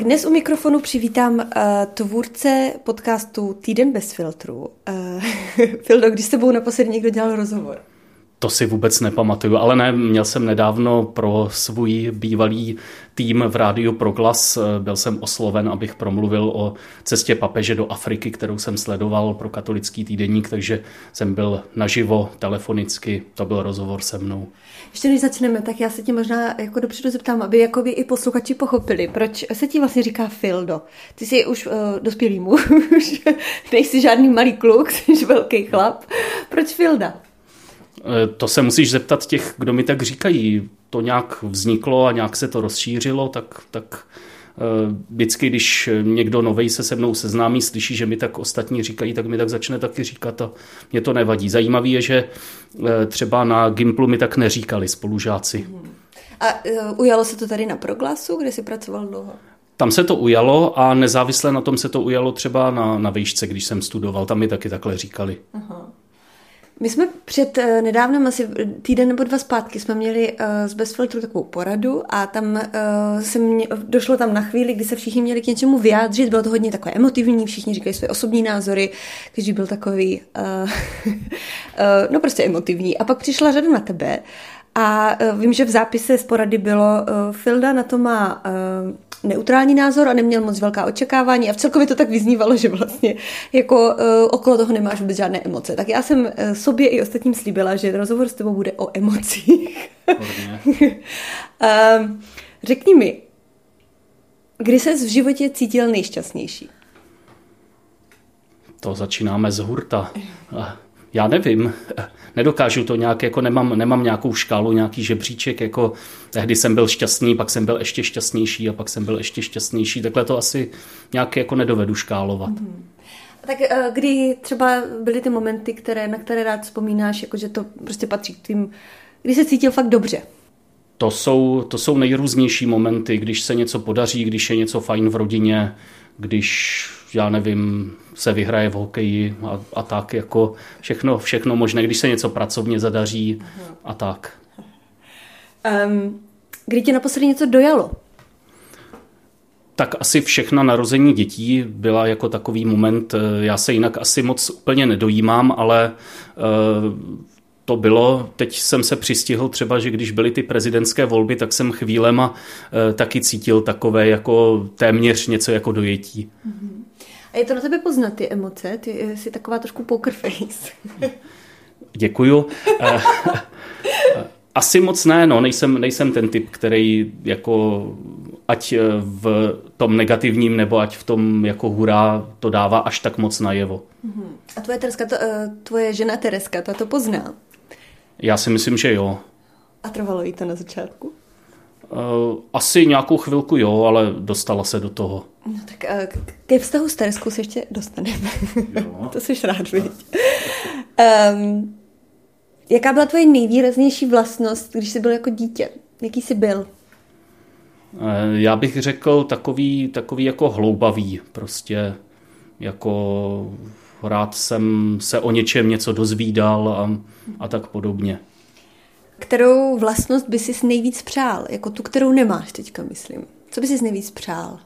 Tak dnes u mikrofonu přivítám tvůrce podcastu Týden bez filtru. Fildo, když s tebou naposledy někdo dělal rozhovor? To si vůbec nepamatuju, ale ne, měl jsem nedávno pro svůj bývalý tým v rádiu Proglas, byl jsem osloven, abych promluvil o cestě papeže do Afriky, kterou jsem sledoval pro katolický týdeník, takže jsem byl naživo, telefonicky, to byl rozhovor se mnou. Ještě než začneme, tak já se ti možná jako dopředu zeptám, aby jakoby i posluchači pochopili, proč se ti vlastně říká Fildo. Ty jsi už dospělý muž, nejsi žádný malý kluk, jsi velký chlap. Proč Filda? To se musíš zeptat těch, kdo mi tak říkají. To nějak vzniklo a nějak se to rozšířilo, tak vždycky, když někdo novej se se mnou seznámí, slyší, že mi tak ostatní říkají, tak mi tak začne taky říkat a mě to nevadí. Zajímavý je, že třeba na Gimplu mi tak neříkali spolužáci. A ujalo se to tady na Proglasu, kde jsi pracoval dlouho? Tam se to ujalo a nezávisle na tom se to ujalo třeba na výšce, když jsem studoval, tam mi taky takhle říkali. Aha. My jsme před nedávnem, asi týden nebo dva zpátky, jsme měli z Bezfiltru takovou poradu a tam došlo tam na chvíli, kdy se všichni měli k něčemu vyjádřit, bylo to hodně takové emotivní, všichni říkali své osobní názory, každý byl takový, no prostě emotivní. A pak přišla řada na tebe a vím, že v zápise z porady bylo, Filda na to má neutrální názor a neměl moc velká očekávání a v celkově to tak vyznívalo, že vlastně jako okolo toho nemáš vůbec žádné emoce. Tak já jsem sobě i ostatním slíbila, že rozhovor s tebou bude o emocích. Řekni mi, kdy ses v životě cítil nejšťastnější? To začínáme z hurta. Já nevím, nedokážu to nějak, jako nemám nějakou škálu, nějaký žebříček, jako tehdy jsem byl šťastný, pak jsem byl ještě šťastnější a pak jsem byl ještě šťastnější, takhle to asi nějak jako nedovedu škálovat. Mm-hmm. Tak kdy třeba byly ty momenty, na které rád vzpomínáš, jakože to prostě patří k tvým, kdy se cítil fakt dobře? To jsou nejrůznější momenty, když se něco podaří, když je něco fajn v rodině, když, já nevím, se vyhraje v hokeji a tak, jako všechno možné, když se něco pracovně zadaří a tak. Kdy tě naposledy něco dojalo? Tak asi všechna narození dětí byla jako takový moment, já se jinak asi moc úplně nedojímám, ale to bylo, teď jsem se přistihl třeba, že když byly ty prezidentské volby, tak jsem chvílema taky cítil takové jako téměř něco jako dojetí. A je to na tebe poznat, ty emoce? Ty jsi taková trošku poker face. Děkuju. Asi moc ne, no, nejsem ten typ, který jako ať v tom negativním nebo ať v tom jako hurá to dává až tak moc najevo. A tvoje žena Tereska, ta to pozná? Já si myslím, že jo. A trvalo jí to na začátku? Asi nějakou chvilku jo, ale dostala se do toho. No tak ke vztahu s Tereskou se ještě dostaneme. To jsi rád, viď? Jaká byla tvoje nejvýraznější vlastnost, když jsi byl jako dítě? Jaký jsi byl? Já bych řekl takový jako hloubavý. Prostě jako rád jsem se o něčem něco dozvídal a tak podobně. Kterou vlastnost by sis nejvíc přál? Jako tu, kterou nemáš teďka, myslím. Co by sis nejvíc přál?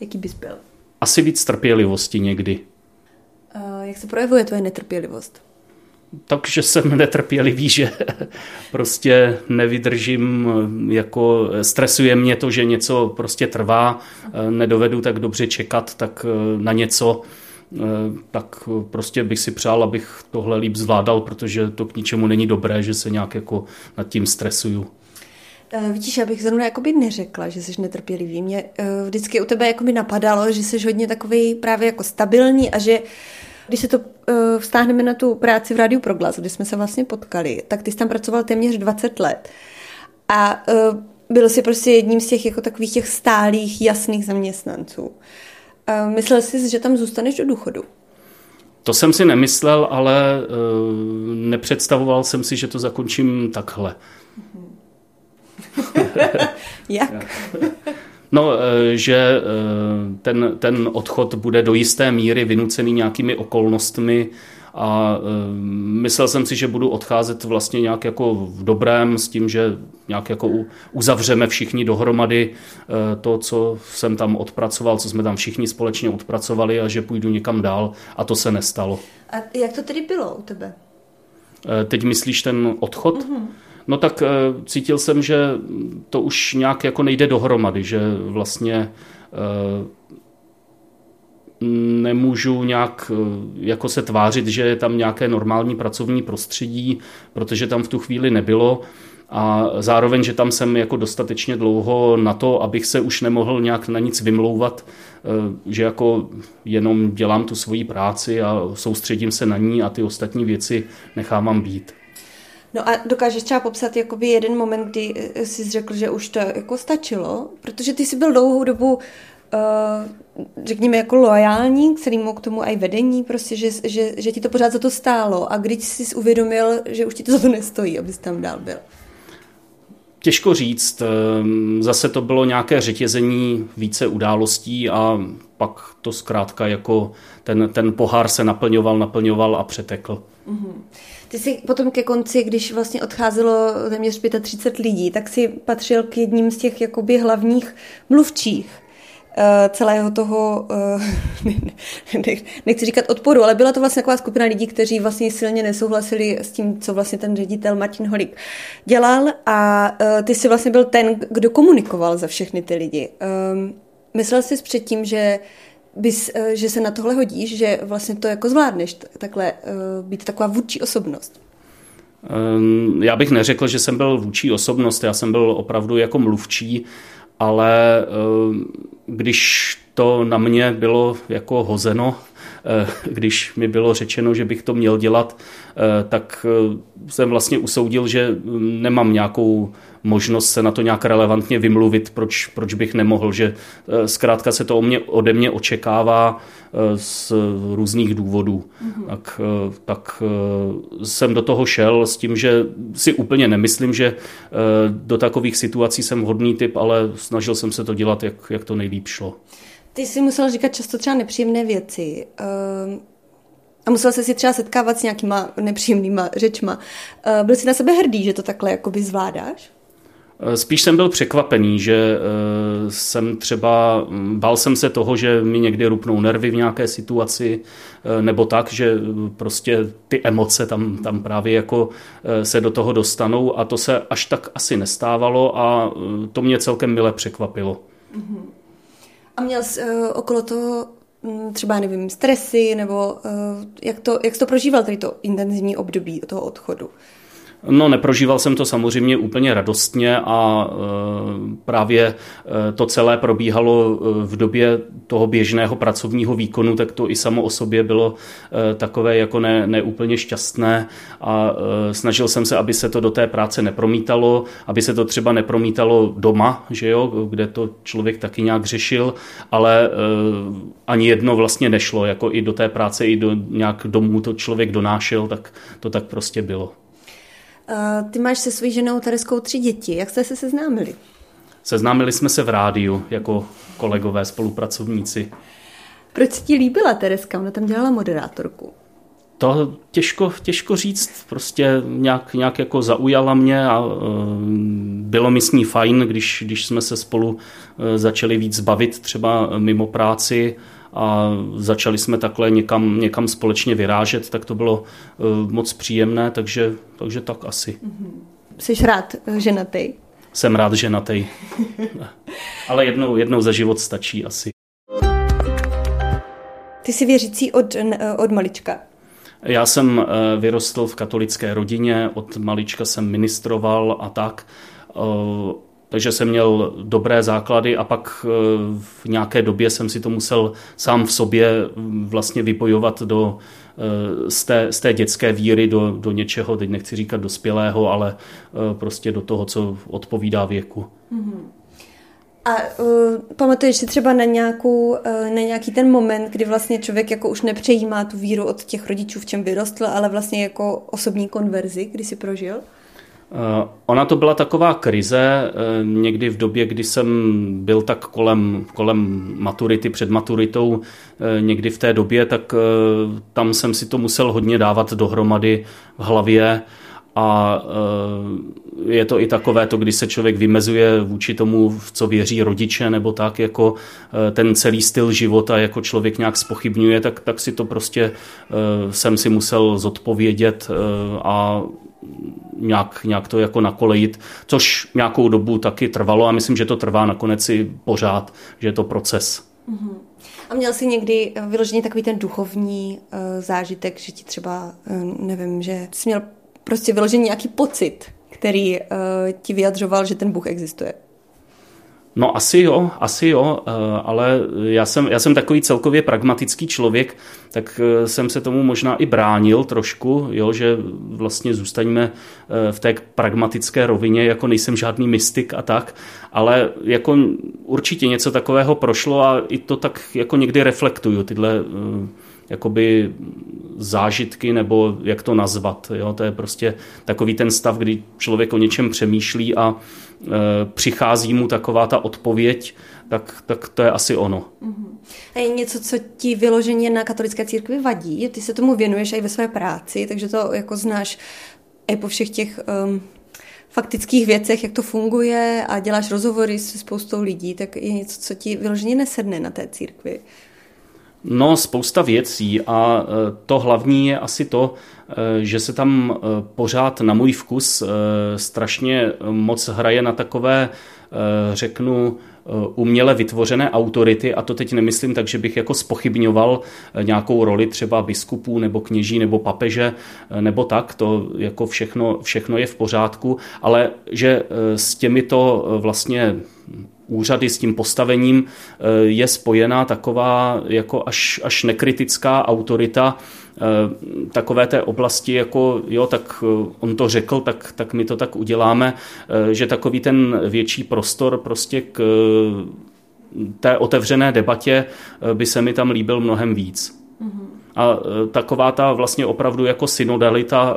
Jaký bys byl? Asi víc trpělivosti někdy. Jak se projevuje tvoje netrpělivost? Takže jsem netrpělivý, že prostě nevydržím, jako stresuje mě to, že něco prostě trvá, nedovedu tak dobře čekat, tak na něco, tak prostě bych si přál, abych tohle líp zvládal, protože to k ničemu není dobré, že se nějak jako nad tím stresuju. Vidíš, já bych zrovna jakoby neřekla, že jsi netrpělivý. Mě vždycky u tebe jakoby napadalo, že jsi hodně takovej právě jako stabilní a že když se to vztáhneme na tu práci v rádiu Proglas, kde jsme se vlastně potkali, tak ty jsi tam pracoval téměř 20 let. A byl jsi prostě jedním z těch jako takových těch stálých, jasných zaměstnanců. Myslel jsi, že tam zůstaneš do důchodu? To jsem si nemyslel, ale nepředstavoval jsem si, že to zakončím takhle. Jak? No, že ten odchod bude do jisté míry vynucený nějakými okolnostmi a myslel jsem si, že budu odcházet vlastně nějak jako v dobrém s tím, že nějak jako uzavřeme všichni dohromady to, co jsem tam odpracoval, co jsme tam všichni společně odpracovali a že půjdu někam dál a to se nestalo. A jak to tedy bylo u tebe? Teď myslíš ten odchod? Mm-hmm. No tak cítil jsem, že to už nějak jako nejde dohromady, že vlastně nemůžu nějak jako se tvářit, že je tam nějaké normální pracovní prostředí, protože tam v tu chvíli nebylo a zároveň, že tam jsem jako dostatečně dlouho na to, abych se už nemohl nějak na nic vymlouvat, že jako jenom dělám tu svoji práci a soustředím se na ní a ty ostatní věci nechávám být. No a dokážeš třeba popsat jakoby jeden moment, kdy jsi řekl, že už to jako stačilo? Protože ty jsi byl dlouhou dobu, řekněme, jako loajální, celému k tomu i vedení, prostě, že ti to pořád za to stálo. A když jsi uvědomil, že už ti to za to nestojí, abys tam dál byl? Těžko říct. Zase to bylo nějaké řetězení více událostí a pak to zkrátka jako ten pohár se naplňoval a přetekl. Mm-hmm. Ty jsi potom ke konci, když vlastně odcházelo téměř 35 lidí, tak si patřil k jedním z těch jakoby hlavních mluvčích celého toho, nechci říkat odporu, ale byla to vlastně taková skupina lidí, kteří vlastně silně nesouhlasili s tím, co vlastně ten ředitel Martin Holík dělal a ty jsi vlastně byl ten, kdo komunikoval za všechny ty lidi. Myslel jsi předtím, že se na tohle hodíš, že vlastně to jako zvládneš, takhle být taková vůdčí osobnost? Já bych neřekl, že jsem byl vůdčí osobnost, já jsem byl opravdu jako mluvčí, ale když to na mě bylo jako hozeno, když mi bylo řečeno, že bych to měl dělat, tak jsem vlastně usoudil, že nemám nějakou možnost se na to nějak relevantně vymluvit, proč bych nemohl, že zkrátka se to ode mě očekává z různých důvodů. Mm-hmm. Tak jsem do toho šel s tím, že si úplně nemyslím, že do takových situací jsem vhodný typ, ale snažil jsem se to dělat, jak to nejlíp šlo. Ty jsi musel říkat často třeba nepříjemné věci a musel jsi třeba setkávat s nějakýma nepříjemnýma řečma. Byl jsi na sebe hrdý, že to takhle jakoby zvládáš? Spíš jsem byl překvapený, že jsem třeba, bál jsem se toho, že mi někdy rupnou nervy v nějaké situaci, nebo tak, že prostě ty emoce tam právě jako se do toho dostanou a to se až tak asi nestávalo a to mě celkem mile překvapilo. Mm-hmm. A měl jsi okolo toho třeba, nevím, stresy, nebo jak jsi to prožíval tady to intenzivní období toho odchodu? No, neprožíval jsem to samozřejmě úplně radostně a právě to celé probíhalo v době toho běžného pracovního výkonu, tak to i samo o sobě bylo takové jako neúplně šťastné a snažil jsem se, aby se to do té práce nepromítalo, aby se to třeba nepromítalo doma, že jo, kde to člověk taky nějak řešil, ale ani jedno vlastně nešlo, jako i do té práce, i do nějak domů to člověk donášel, tak to tak prostě bylo. Ty máš se svojí ženou Tereskou 3 děti. Jak jste se seznámili? Seznámili jsme se v rádiu jako kolegové, spolupracovníci. Proč ti líbila Tereska? Ona tam dělala moderátorku. To těžko říct. Prostě nějak jako zaujala mě a bylo mi s ní fajn, když jsme se spolu začali víc bavit třeba mimo práci a začali jsme takhle někam společně vyrážet, tak to bylo moc příjemné, takže tak asi. Jsi rád ženatý? Jsem rád ženatý. Ale jednou za život stačí asi. Ty jsi věřící od malička? Já jsem vyrostl v katolické rodině, od malička jsem ministroval a tak. Takže jsem měl dobré základy a pak v nějaké době jsem si to musel sám v sobě vlastně vypojovat z té dětské víry do něčeho, teď nechci říkat dospělého, ale prostě do toho, co odpovídá věku. Mm-hmm. A pamatuješ si třeba na nějaký ten moment, kdy vlastně člověk jako už nepřejímá tu víru od těch rodičů, v čem vyrostl, ale vlastně jako osobní konverzi, kdy si prožil? Ona to byla taková krize někdy v době, kdy jsem byl tak kolem maturity, před maturitou někdy v té době, tak tam jsem si to musel hodně dávat dohromady v hlavě a je to i takové to, když se člověk vymezuje vůči tomu, v co věří rodiče nebo tak, jako ten celý styl života, jako člověk nějak zpochybňuje, tak si to prostě jsem si musel zodpovědět a nějak to jako nakolejit, což nějakou dobu taky trvalo a myslím, že to trvá nakonec i pořád, že je to proces. Mm-hmm. A měl jsi někdy vyloženě takový ten duchovní zážitek, že ti třeba, nevím, že jsi měl prostě vyloženě nějaký pocit, který ti vyjadřoval, že ten Bůh existuje? No asi jo, ale já jsem takový celkově pragmatický člověk, tak jsem se tomu možná i bránil trošku, jo, že vlastně zůstaňme v té pragmatické rovině, jako nejsem žádný mystik a tak, ale jako určitě něco takového prošlo a i to tak jako někdy reflektuju, tyhle jakoby zážitky, nebo jak to nazvat. Jo? To je prostě takový ten stav, kdy člověk o něčem přemýšlí a přichází mu taková ta odpověď, tak to je asi ono. Uh-huh. A je něco, co ti vyloženě na katolické církvi vadí? Ty se tomu věnuješ i ve své práci, takže to jako znáš i po všech těch faktických věcech, jak to funguje a děláš rozhovory se spoustou lidí, tak je něco, co ti vyloženě nesedne na té církvi? No, spousta věcí a to hlavní je asi to, že se tam pořád na můj vkus strašně moc hraje na takové, řeknu, uměle vytvořené autority, a to teď nemyslím tak, že bych jako zpochybňoval nějakou roli třeba biskupů nebo kněží nebo papeže nebo tak, to jako všechno je v pořádku, ale že s těmito vlastně úřady, s tím postavením je spojená taková jako až nekritická autorita takové té oblasti, jako jo, tak on to řekl, tak my to tak uděláme, že takový ten větší prostor prostě k té otevřené debatě by se mi tam líbil mnohem víc. A taková ta vlastně opravdu jako synodalita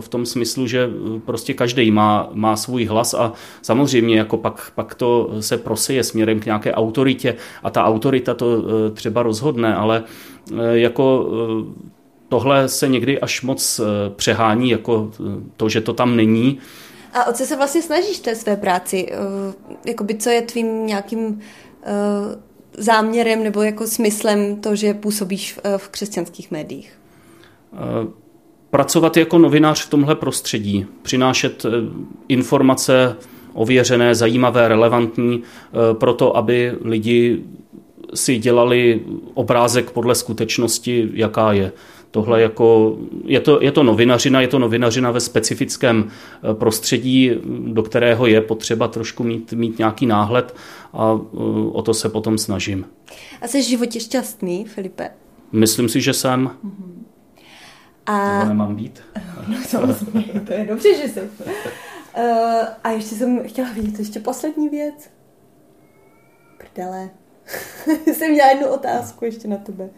v tom smyslu, že prostě každý má svůj hlas a samozřejmě jako pak to se proseje směrem k nějaké autoritě a ta autorita to třeba rozhodne, ale jako tohle se někdy až moc přehání, jako to, že to tam není. A o co se vlastně snažíš v té své práci? Jakoby co je tvým nějakým záměrem nebo jako smyslem to, že působíš v křesťanských médiích? Pracovat jako novinář v tomhle prostředí, přinášet informace ověřené, zajímavé, relevantní, proto aby lidi si dělali obrázek podle skutečnosti, jaká je. Tohle jako, je to novinařina ve specifickém prostředí, do kterého je potřeba trošku mít nějaký náhled a o to se potom snažím. A jsi v životě šťastný, Filipe? Myslím si, že jsem. Uh-huh. A... To nemám být? No samozřejmě, to je dobře, že jsem. A ještě jsem chtěla vidět ještě poslední věc. Prdele. Jsem měla jednu otázku ještě na tebe.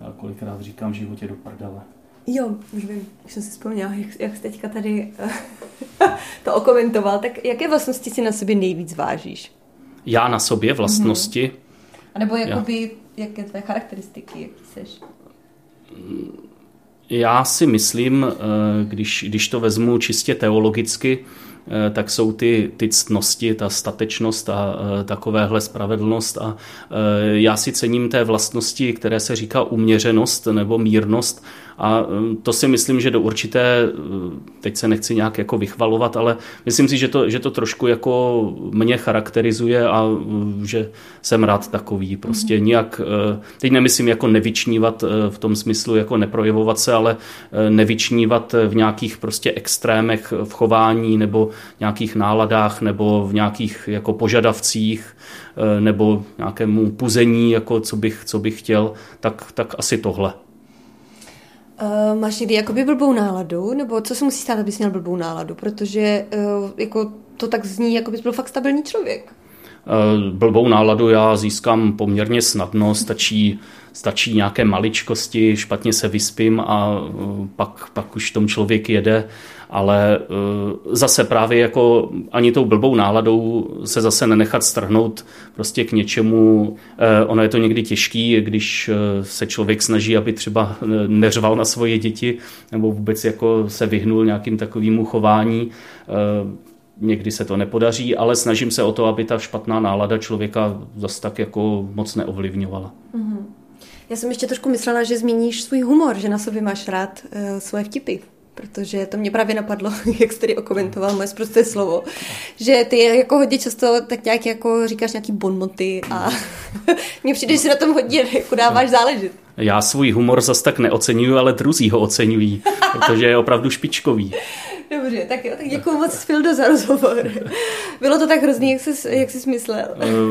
Já kolikrát říkám v životě do prdele. Jo, už vím, už jsem si vzpomněla, jak jsi teďka tady to okomentoval. Tak jaké vlastnosti si na sobě nejvíc vážíš? Já na sobě vlastnosti? A nebo jakoby, jaké tvé charakteristiky, jaký seš? Já si myslím, když to vezmu čistě teologicky, tak jsou ty ctnosti, ta statečnost a takovéhle spravedlnost. A já si cením té vlastnosti, které se říká uměřenost nebo mírnost. A to si myslím, že do určité, teď se nechci nějak jako vychvalovat, ale myslím si, že to trošku jako mě charakterizuje a že jsem rád takový. Prostě nijak, teď nemyslím jako nevyčnívat v tom smyslu, jako neprojevovat se, ale nevyčnívat v nějakých prostě extrémech v chování nebo nějakých náladách nebo v nějakých jako požadavcích nebo nějakému puzení, jako co bych chtěl, tak asi tohle. Máš někdy jakoby blbou náladu, nebo co se musí stát, abys měl blbou náladu? Protože jako to tak zní, jako bys byl fakt stabilní člověk. Blbou náladu já získám poměrně snadno, stačí nějaké maličkosti, špatně se vyspím a pak už v tom člověk jede ale zase právě jako ani tou blbou náladou se zase nenechat strhnout prostě k něčemu. Ono je to někdy těžký, když se člověk snaží, aby třeba neřval na svoje děti nebo vůbec jako se vyhnul nějakým takovému chování. Někdy se to nepodaří, ale snažím se o to, aby ta špatná nálada člověka zase tak jako moc neovlivňovala. Mm-hmm. Já jsem ještě trošku myslela, že zmíníš svůj humor, že na sobě máš rád svoje vtipy, protože to mě právě napadlo, jak jsi tady okomentoval moje sprosté slovo, že ty jako hodně často tak nějak jako říkáš nějaký bonmoty a mně přijde, že si na tom hodně jako dáváš záležit. Já svůj humor zase tak neoceňuji, ale druzí ho oceňují, protože je opravdu špičkový. Dobře, tak jo, tak děkuju moc, Fildo, za rozhovor. Bylo to tak hrozný, jak jsi myslel?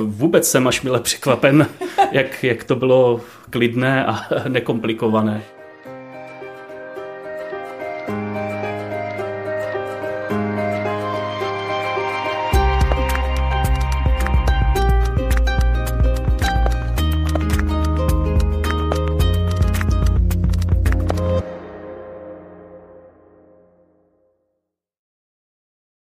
Vůbec jsem až mile překvapen, jak to bylo klidné a nekomplikované.